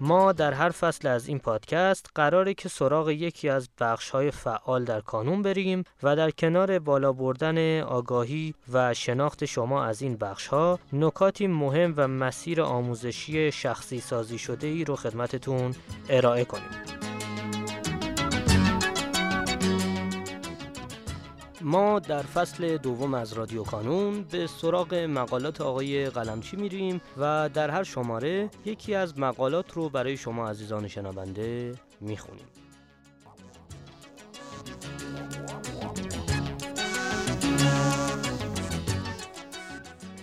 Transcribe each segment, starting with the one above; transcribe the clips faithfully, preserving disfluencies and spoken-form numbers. ما در هر فصل از این پادکست قراره که سراغ یکی از بخش‌های فعال در کانون بریم و در کنار بالا بردن آگاهی و شناخت شما از این بخش‌ها، نکاتی مهم و مسیر آموزشی شخصی سازی شده‌ای رو خدمتتون ارائه کنیم. ما در فصل دوم از رادیو کانون به سراغ مقالات آقای قلمچی میریم و در هر شماره یکی از مقالات رو برای شما عزیزان شنونده میخونیم.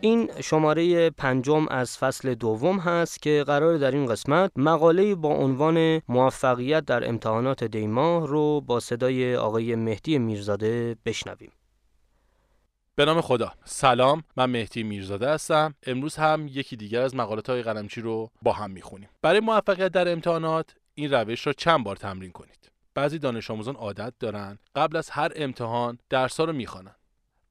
این شماره پنجم از فصل دوم هست که قرار در این قسمت مقاله با عنوان موفقیت در امتحانات دی ماه رو با صدای آقای مهدی میرزاده بشنویم. به نام خدا، سلام، من مهدی میرزاده هستم. امروز هم یکی دیگر از مقالات های قلمچی رو با هم میخونیم. برای موفقیت در امتحانات این روش رو چند بار تمرین کنید. بعضی دانش آموزان عادت دارن قبل از هر امتحان درس‌ها رو میخوانن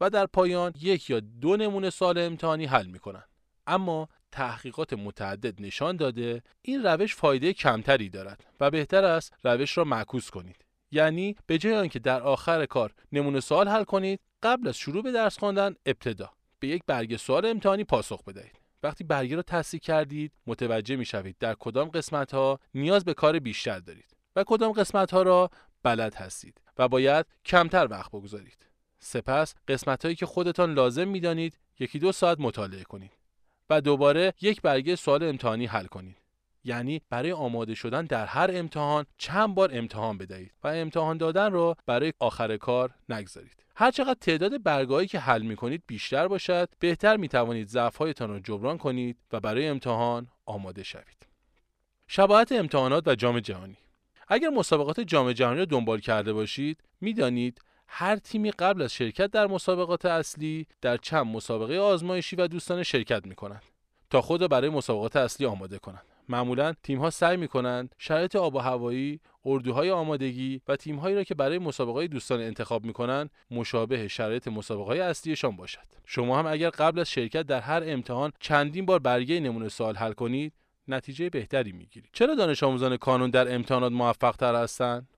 و در پایان یک یا دو نمونه سوال امتحانی حل میکنن. اما تحقیقات متعدد نشان داده این روش فایده کمتری دارد و بهتر است روش را معکوس کنید. یعنی به جای آنکه در آخر کار نمونه سوال حل کنید، قبل از شروع به درس خواندن ابتدا به یک برگه سوال امتحانی پاسخ بدهید. وقتی برگه را تصحیح کردید، متوجه میشوید در کدام قسمت‌ها نیاز به کار بیشتر دارید و کدام قسمت‌ها را بلد هستید و باید کمتر وقت بگذارید. سپس قسمت‌هایی که خودتان لازم می‌دانید یکی دو ساعت مطالعه کنید و دوباره یک برگه سوال امتحانی حل کنید. یعنی برای آماده شدن در هر امتحان چند بار امتحان بدهید و امتحان دادن را برای آخر کار نگذارید. هر چقدر تعداد برگه‌هایی که حل می‌کنید بیشتر باشد، بهتر می‌توانید ضعف‌هایتان را جبران کنید و برای امتحان آماده شوید. شباهت امتحانات و جام جهانی. اگر مسابقات جام جهانی را دنبال کرده باشید، می‌دانید هر تیمی قبل از شرکت در مسابقات اصلی در چند مسابقه آزمایشی و دوستانه شرکت می‌کنند تا خود را برای مسابقات اصلی آماده کنند. معمولاً تیم‌ها سعی می‌کنند شرایط آب و هوایی، اردوهای آمادگی و تیم‌هایی را که برای مسابقات دوستانه انتخاب می‌کنند مشابه شرایط مسابقات اصلیشان باشد. شما هم اگر قبل از شرکت در هر امتحان چندین بار برگه نمونه سوال حل کنید، نتیجه بهتری می‌گیرید. چرا دانش آموزان کانون در امتحانات موفق‌تر هستند؟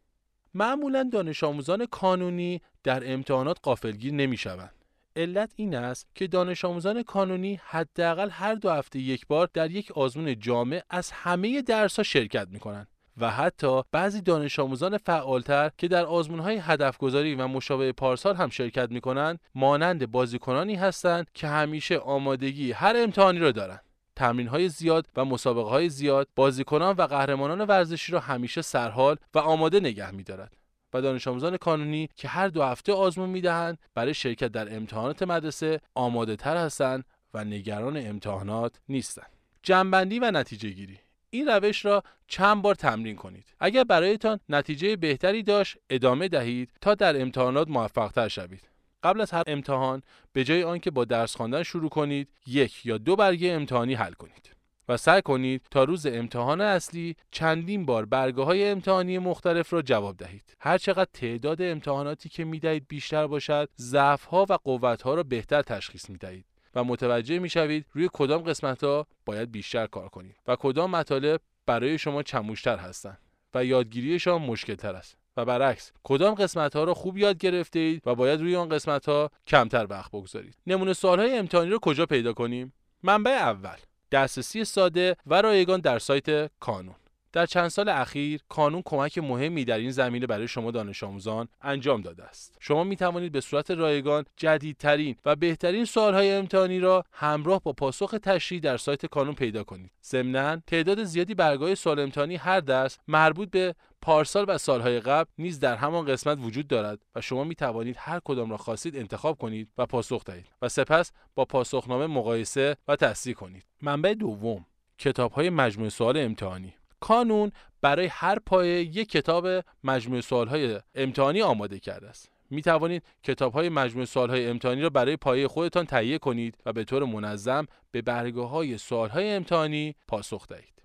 معمولاً دانش آموزان کانونی در امتحانات غافلگیر نمی‌شوند. علت این است که دانش آموزان کانونی حداقل هر دو هفته یک بار در یک آزمون جامع از همه درس‌ها شرکت می‌کنند و حتی بعضی دانش آموزان فعالتر که در آزمون‌های هدف‌گذاری و مشابه پارسال هم شرکت می‌کنند، مانند بازیکنانی هستند که همیشه آمادگی هر امتحانی را دارند. تمرین‌های زیاد و مسابقه‌های زیاد بازیکنان و قهرمانان ورزشی را همیشه سرحال و آماده نگه می‌دارد و دانش آموزان کانونی که هر دو هفته آزمون می‌دهند برای شرکت در امتحانات مدرسه آماده‌تر هستند و نگران امتحانات نیستند. جمع‌بندی و نتیجه‌گیری. این روش را چند بار تمرین کنید. اگر برایتان نتیجه بهتری داشت ادامه دهید تا در امتحانات موفق‌تر شوید. قبل از هر امتحان به جای آنکه با درس خواندن شروع کنید، یک یا دو برگه امتحانی حل کنید و سعی کنید تا روز امتحان اصلی چندین بار برگه‌های امتحانی مختلف را جواب دهید. هر چقدر تعداد امتحاناتی که می‌دهید بیشتر باشد، ضعف‌ها و قوت‌ها را بهتر تشخیص می‌دهید و متوجه می‌شوید روی کدام قسمت‌ها باید بیشتر کار کنید و کدام مطالب برای شما چموشتر هستند و یادگیریشان مشکل‌تر است. و برعکس کدام قسمت‌ها رو خوب یاد گرفته اید و باید روی آن قسمت‌ها کمتر وقت بگذارید. نمونه سوال‌های امتحانی رو کجا پیدا کنیم؟ منبع اول: دسترسی ساده و رایگان در سایت کانون. در چند سال اخیر کانون کمک مهمی در این زمینه برای شما دانش آموزان انجام داده است. شما می توانید به صورت رایگان جدیدترین و بهترین سوال‌های امتحانی را همراه با پاسخ تشریحی در سایت کانون پیدا کنید. ضمناً تعداد زیادی برگه‌های سوال امتحانی هر درس مربوط به پارسال و سال‌های قبل نیز در همان قسمت وجود دارد و شما می توانید هر کدام را خواستید انتخاب کنید و پاسخ دهید و سپس با پاسخنامه مقایسه و تصحیح کنید. منبع دوم: کتاب‌های مجموعه سوال امتحانی. کانون برای هر پایه یک کتاب مجموعه سوال‌های امتحانی آماده کرده است. می توانید کتاب‌های مجموعه سوال‌های امتحانی را برای پایه خودتان تهیه کنید و به طور منظم به برگه‌های سوال‌های امتحانی پاسخ دهید.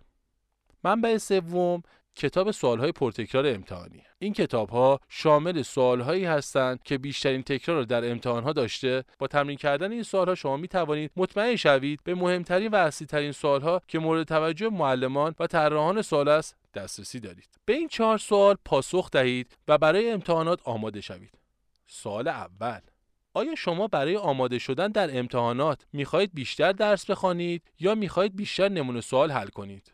منبع سوم کتاب سوالهای پرتکرار امتحانی. این کتاب‌ها شامل سوالهایی هستند که بیشترین تکرار را در امتحان‌ها داشته. با تمرین کردن این سوال‌ها شما می‌توانید مطمئن شوید به مهمترین و اصلی‌ترین سوال‌ها که مورد توجه معلمان و طراحان سوال است دسترسی دارید. به این چهار سوال پاسخ دهید و برای امتحانات آماده شوید. سوال اول: آیا شما برای آماده شدن در امتحانات می‌خواهید بیشتر درس بخوانید یا می‌خواهید بیشتر نمونه سوال حل کنید؟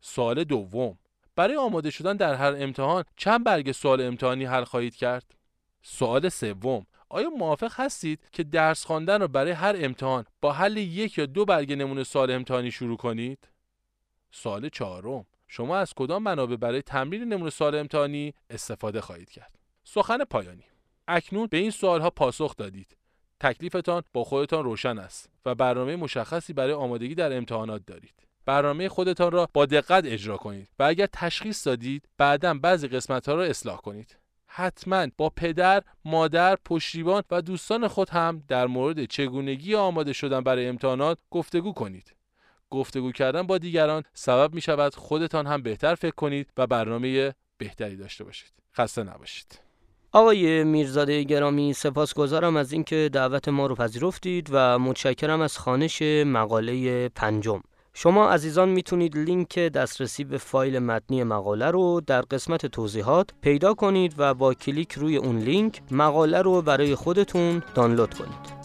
سوال دوم: برای آماده شدن در هر امتحان چند برگ سوال امتحانی حل خواهید کرد؟ سوال سوم: آیا موافق هستید که درس خواندن را برای هر امتحان با حل یک یا دو برگ نمونه سوال امتحانی شروع کنید؟ سوال چهارم: شما از کدام منابع برای تمرین نمونه سوال امتحانی استفاده خواهید کرد؟ سخن پایانی: اکنون به این سوالها پاسخ دادید. تکلیفتان با خودتان روشن است و برنامه مشخصی برای آمادگی در امتحانات دارید. برنامه خودتان را با دقت اجرا کنید و اگر تشخیص دادید بعداً بعضی قسمت‌ها را اصلاح کنید. حتماً با پدر، مادر، پشتیبان و دوستان خود هم در مورد چگونگی آماده شدن برای امتحانات گفتگو کنید. گفتگو کردن با دیگران سبب می‌شود خودتان هم بهتر فکر کنید و برنامه بهتری داشته باشید. خسته نباشید. آقای میرزاده گرامی، سپاسگزارم از اینکه دعوت ما رو پذیرفتید و متشکرم از خوانش مقاله پنجم. شما عزیزان میتونید لینک دسترسی به فایل متنی مقاله رو در قسمت توضیحات پیدا کنید و با کلیک روی اون لینک مقاله رو برای خودتون دانلود کنید.